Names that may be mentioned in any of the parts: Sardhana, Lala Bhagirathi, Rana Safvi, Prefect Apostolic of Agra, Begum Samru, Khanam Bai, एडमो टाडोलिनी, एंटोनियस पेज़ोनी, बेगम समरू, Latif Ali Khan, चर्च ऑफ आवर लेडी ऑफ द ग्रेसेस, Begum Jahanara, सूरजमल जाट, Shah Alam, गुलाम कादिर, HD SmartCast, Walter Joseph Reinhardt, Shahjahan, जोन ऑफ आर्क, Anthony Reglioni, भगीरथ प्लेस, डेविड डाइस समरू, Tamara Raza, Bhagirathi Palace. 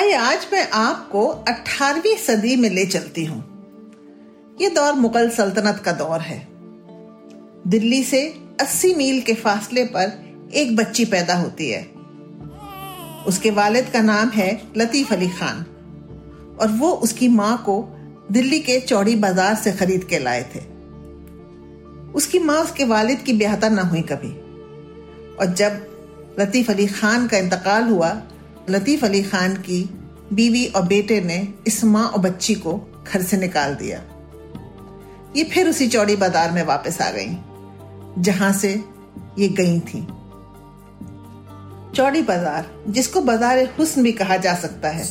आइए, आज मैं आपको 18वीं सदी में ले चलती हूँ। ये दौर मुगल सल्तनत का दौर है। दिल्ली से 80 मील के फासले पर एक बच्ची पैदा होती है। उसके वालिद का नाम है लतीफ अली खान, और वो उसकी माँ को दिल्ली के चौड़ी बाजार से खरीद के लाए थे। उसकी माँ उसके वालिद की ब्याहता ना हुई कभी, और जब लतीफ अली खान का इंतकाल हुआ, लतीफ अली खान की बीवी और बेटे ने इस माँ और बच्ची को घर से निकाल दिया। ये फिर उसी चौड़ी बाजार में वापस आ गई जहां से ये गई थी। चौड़ी बाजार, जिसको बाजार हुस्न भी कहा जा सकता है,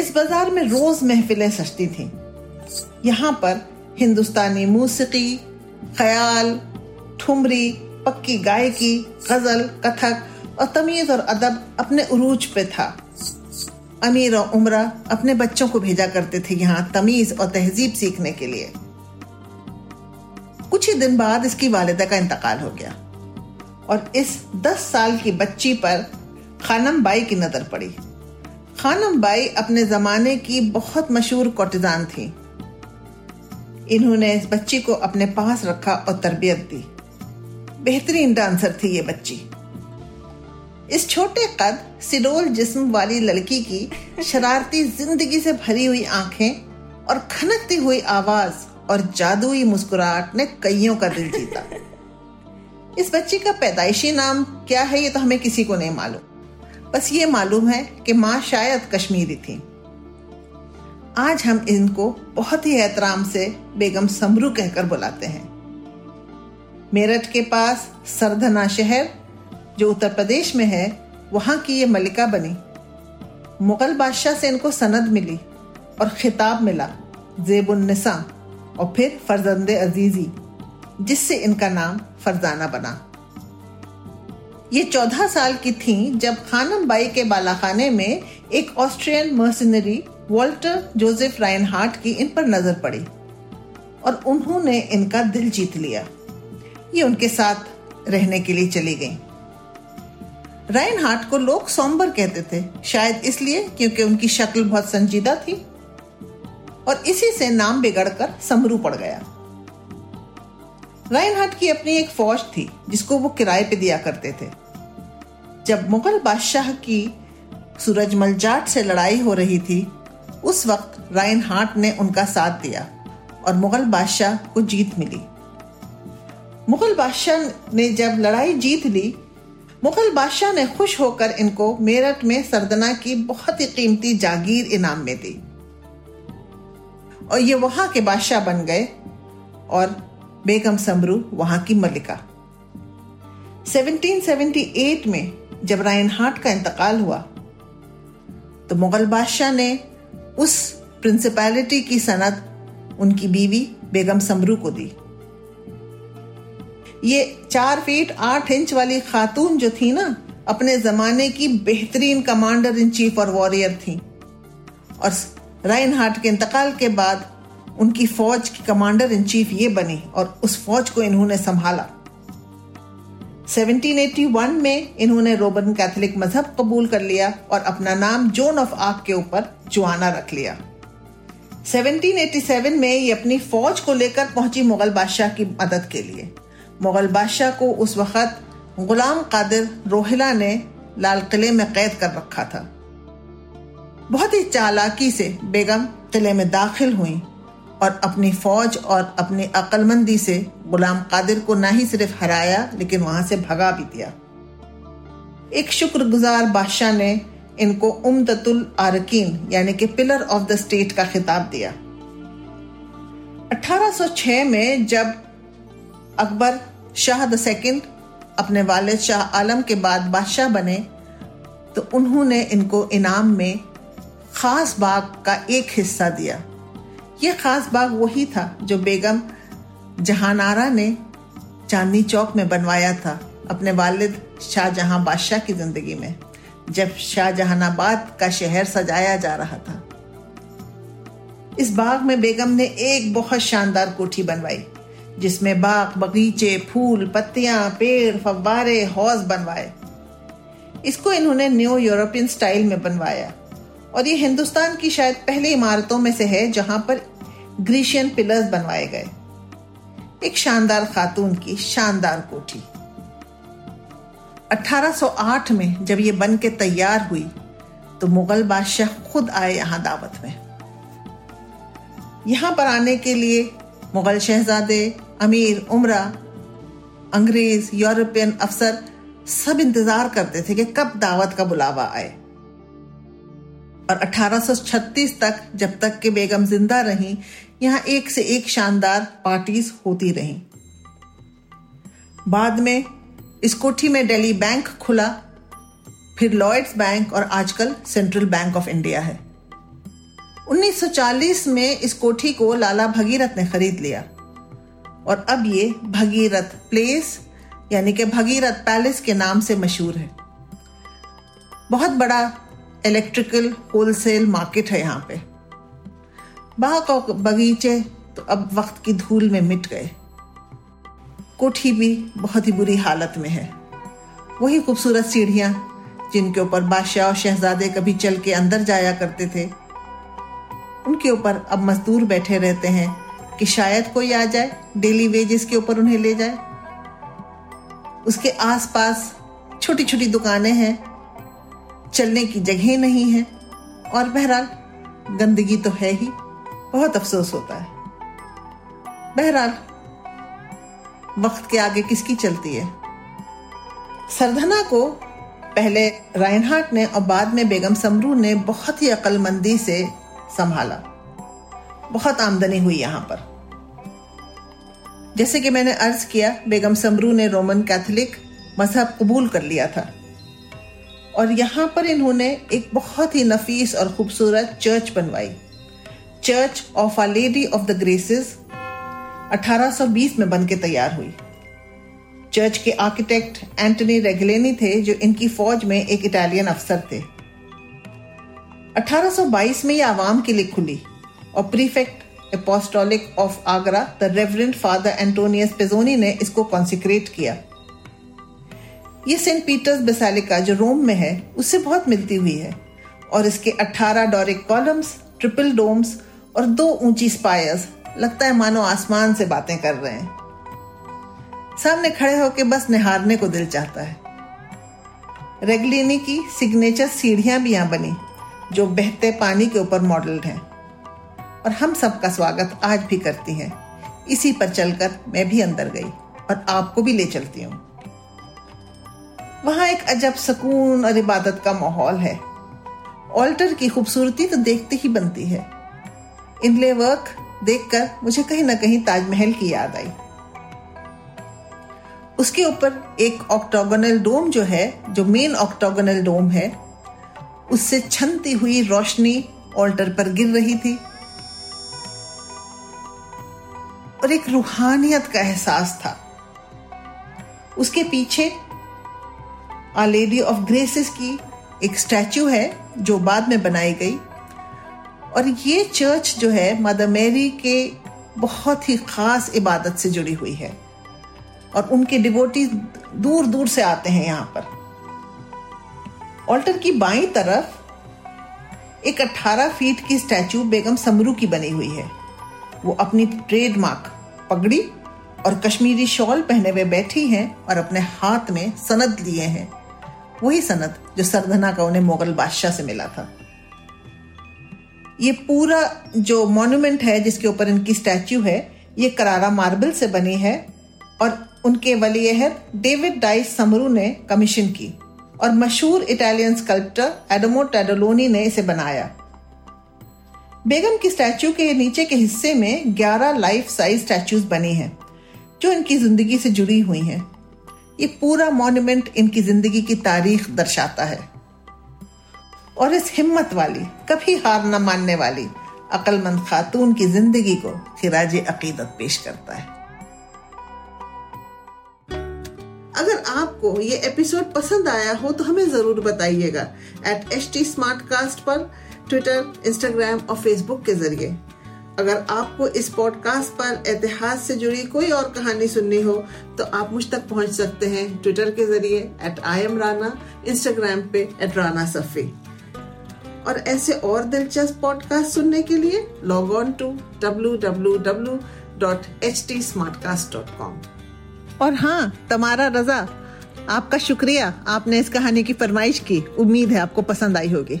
इस बाजार में रोज महफिलें सजती थीं। यहाँ पर हिंदुस्तानी मौसीकी, ख्याल, ठुमरी, पक्की गायकी, गजल, कथक और तमीज और अदब अपने उरूज पे था। अमीर और उमरा अपने बच्चों को भेजा करते थे यहाँ तमीज और तहजीब सीखने के लिए। कुछ ही दिन बाद इसकी वालिदा का इंतकाल हो गया, और इस 10 साल की बच्ची पर खानम बाई की नजर पड़ी। खानम बाई अपने जमाने की बहुत मशहूर कोर्टिजान थी। इन्होंने इस बच्ची को अपने पास रखा और तरबियत दी। बेहतरीन डांसर थी ये बच्ची। इस छोटे कद, सिडोल जिस्म वाली लड़की की शरारती जिंदगी से भरी हुई आंखें और खनकती हुई आवाज और जादुई मुस्कुराहट ने कईयों का दिल जीता। इस बच्ची का पैदाइशी नाम क्या है ये तो हमें किसी को नहीं मालूम। बस ये मालूम है कि माँ शायद कश्मीरी थी। आज हम इनको बहुत ही एहतराम से बेगम समरू कहकर बुलाते हैं। मेरठ के पास सरधना शहर, जो उत्तर प्रदेश में है, वहां की ये मलिका बनी। मुगल बादशाह से इनको सनद मिली और खिताब मिला ज़ेबुन्निसा और फिर फरजंदे अजीजी, जिससे इनका नाम फरजाना बना। ये 14 साल की थीं जब खानम बाई के बालाखाने में एक Austrian mercenary Walter Joseph Reinhardt की इन पर नजर पड़ी, और उन्होंने इनका दिल जीत लिया। ये उनके साथ रहने के लिए चली गईं। राइनहार्ट को लोग सोम्बर कहते थे, शायद इसलिए क्योंकि उनकी शक्ल बहुत संजीदा थी, और इसी से नाम बिगड़कर समरू पड़ गया। राइनहार्ट की अपनी एक फौज थी जिसको वो किराए पे दिया करते थे। जब मुगल बादशाह की सूरजमल जाट से लड़ाई हो रही थी, उस वक्त राइनहार्ट ने उनका साथ दिया और मुगल बादशाह को जीत मिली। मुगल बादशाह ने जब लड़ाई जीत ली, मुगल बादशाह ने खुश होकर इनको मेरठ में सरदना की बहुत ही कीमती जागीर इनाम में दी, और ये वहां के बादशाह बन गए और बेगम समरू वहां की मलिका। 1778 में जब राइनहार्ट का इंतकाल हुआ, तो मुगल बादशाह ने उस प्रिंसिपैलिटी की सनद उनकी बीवी बेगम समरू को दी। ये 4 फीट 8 इंच वाली खातून जो थी ना, अपने जमाने की बेहतरीन कमांडर इन चीफ और वॉरियर थी, और राइनहार्ट के इंतकाल के बाद उनकी फौज की कमांडर इन चीफ ये बनी, और उस फौज को इन्होंने संभाला। 1781 में इन्होंने रोमन कैथोलिक मजहब कबूल कर लिया और अपना नाम जोन ऑफ आर्क के ऊपर जुआना रख लिया। 1787 में ये अपनी फौज को लेकर पहुंची मुगल बादशाह की मदद के लिए। मुगल बादशाह को उस वक़्त गुलाम कादिर रोहिला ने लाल किले में कैद कर रखा था। बहुत ही चालाकी से बेगम किले में दाखिल हुई और अपनी फौज और अपनी अक्लमंदी से गुलाम कादिर को ना ही सिर्फ हराया लेकिन वहां से भगा भी दिया। एक शुक्रगुजार बादशाह ने इनको उम्दतुल आरकीन यानी कि पिलर ऑफ द स्टेट का खिताब दिया। 1806 में जब अकबर शाह II अपने वालिद शाह आलम के बाद बादशाह बने तो उन्होंने इनको इनाम में खास बाग का एक हिस्सा दिया। ये खास बाग वही था जो बेगम जहानारा ने चांदनी चौक में बनवाया था अपने वालिद शाहजहां बादशाह की जिंदगी में, जब शाहजहानाबाद का शहर सजाया जा रहा था। इस बाग में बेगम ने एक बहुत शानदार कोठी बनवाई जिसमें बाग, बगीचे, फूल, पत्तियां, पेड़, फव्वारे, हौज बनवाए। इसको इन्होंने न्यू यूरोपियन स्टाइल में बनवाया और ये हिंदुस्तान की शायद पहली इमारतों में से है जहां पर ग्रीशियन पिलर्स बनवाए गए। एक शानदार खातून की शानदार कोठी। 1808 में जब ये बन के तैयार हुई तो मुगल बादशाह खुद आए यहाँ दावत में। यहाँ पर आने के लिए मुगल शहजादे, अमीर, उमरा, अंग्रेज, यूरोपियन अफसर सब इंतजार करते थे कि कब दावत का बुलावा आए। और 1836 तक, जब तक कि बेगम जिंदा रहीं, यहाँ एक से एक शानदार पार्टीज होती रहीं। बाद में इस कोठी में दिल्ली बैंक खुला, फिर लॉयड्स बैंक और आजकल सेंट्रल बैंक ऑफ इंडिया है। 1940 में इस कोठी को लाला भगीरथ ने खरीद लिया और अब ये भगीरथ प्लेस यानी कि भगीरथ पैलेस के नाम से मशहूर है। बहुत बड़ा इलेक्ट्रिकल होलसेल मार्केट है यहाँ पे। बाग और बगीचे तो अब वक्त की धूल में मिट गए। कोठी भी बहुत ही बुरी हालत में है। वही खूबसूरत सीढ़ियाँ जिनके ऊपर बादशाह और शहजादे कभी चल के अंदर जाया करते थे, उनके ऊपर अब मजदूर बैठे रहते हैं कि शायद कोई आ जाए डेली वेजेस के ऊपर उन्हें ले जाए। उसके आसपास छोटी छोटी दुकानें हैं, चलने की जगह नहीं है और बहरहाल गंदगी तो है ही। बहुत अफसोस होता है। बहरहाल वक्त के आगे किसकी चलती है। सरधना को पहले राइनहार्ट ने और बाद में बेगम समरू ने बहुत ही अक्लमंदी से संभाला। बहुत आमदनी हुई यहाँ पर। जैसे कि मैंने अर्ज किया, बेगम समरू ने रोमन कैथोलिक मजहब कबूल कर लिया था और यहाँ पर इन्होंने एक बहुत ही नफीस और खूबसूरत चर्च बनवाई। चर्च ऑफ आवर लेडी ऑफ द ग्रेसेस 1820 में बन के तैयार हुई। चर्च के आर्किटेक्ट एंटनी रेगलेनी थे जो इनकी फौज में एक इटालियन अफसर थे। 1822 में यह आवाम के लिए खुली और prefect apostolic of Agra the reverend father एंटोनियस पेज़ोनी ने इसको कॉन्सिक्रेट किया। ये सेंट पीटर्स बेसिलिका जो रोम में है उससे बहुत मिलती हुई है और इसके 18 डोरिक कॉलम्स, ट्रिपल डोम्स और 2 ऊंची स्पायर्स, लगता है मानो आसमान से बातें कर रहे हैं। सामने खड़े होकर बस निहारने को दिल चाहता है। रेगलिनी की सिग्नेचर सीढ़ियां भी यहाँ बनी जो बहते पानी के ऊपर मॉडल्ड हैं और हम सबका स्वागत आज भी करती हैं। इसी पर चलकर मैं भी अंदर गई और आपको भी ले चलती हूँ। वहाँ एक अजब सुकून और इबादत का माहौल है। ऑल्टर की खूबसूरती तो देखते ही बनती है। इनले वर्क देखकर मुझे कहीं ना कहीं ताजमहल की याद आई। उसके ऊपर एक ऑक्टागोनल डोम जो है, जो मेन ऑक्टागोनल डोम है, उससे छनती हुई रोशनी ऑल्टर पर गिर रही थी और एक रूहानियत का एहसास था। उसके पीछे आवर लेडी ऑफ ग्रेसेस की एक स्टैचू है जो बाद में बनाई गई और ये चर्च जो है मदर मैरी के बहुत ही खास इबादत से जुड़ी हुई है और उनके डिवोटी दूर दूर से आते हैं यहाँ पर। ऑल्टर की बाईं तरफ एक 18 फीट की स्टैचू बेगम समरू की बनी हुई है। वो अपनी ट्रेडमार्क पगड़ी और कश्मीरी शॉल पहने हुए बैठी हैं और अपने हाथ में सनद लिए हैं, वही सनद जो सरधना का उन्हें मुगल बादशाह से मिला था। ये पूरा जो मॉन्यूमेंट है जिसके ऊपर इनकी स्टैचू है, ये करारा मार्बल से बनी है और उनके वली अहद डेविड डाइस समरू ने कमीशन की और मशहूर इटालियन स्कल्प्टर एडमो टाडोलिनी ने इसे बनाया। बेगम की स्टैचू के नीचे के हिस्से में 11 लाइफ साइज स्टैचूज बनी हैं जो इनकी जिंदगी से जुड़ी हुई हैं। ये पूरा मॉन्यूमेंट इनकी जिंदगी की तारीख दर्शाता है और इस हिम्मत वाली, कभी हार न मानने वाली अक्लमंद खातून की जिंदगी को खिराजे अकीदत पेश करता है। अगर आपको ये एपिसोड पसंद आया हो तो हमें जरूर बताइएगा @HT SmartCast पर ट्विटर, इंस्टाग्राम और फेसबुक के जरिए। अगर आपको इस पॉडकास्ट पर इतिहास से जुड़ी कोई और कहानी सुननी हो तो आप मुझ तक पहुंच सकते हैं ट्विटर के जरिए @IamRana, इंस्टाग्राम पे @RanaSafvi। और ऐसे और दिलचस्प पॉडकास्ट सुनने के लिए लॉग ऑन टू www.htsmartcast.com। और हाँ, तमारा रजा, आपका शुक्रिया, आपने इस कहानी की फरमाइश की। उम्मीद है आपको पसंद आई होगी।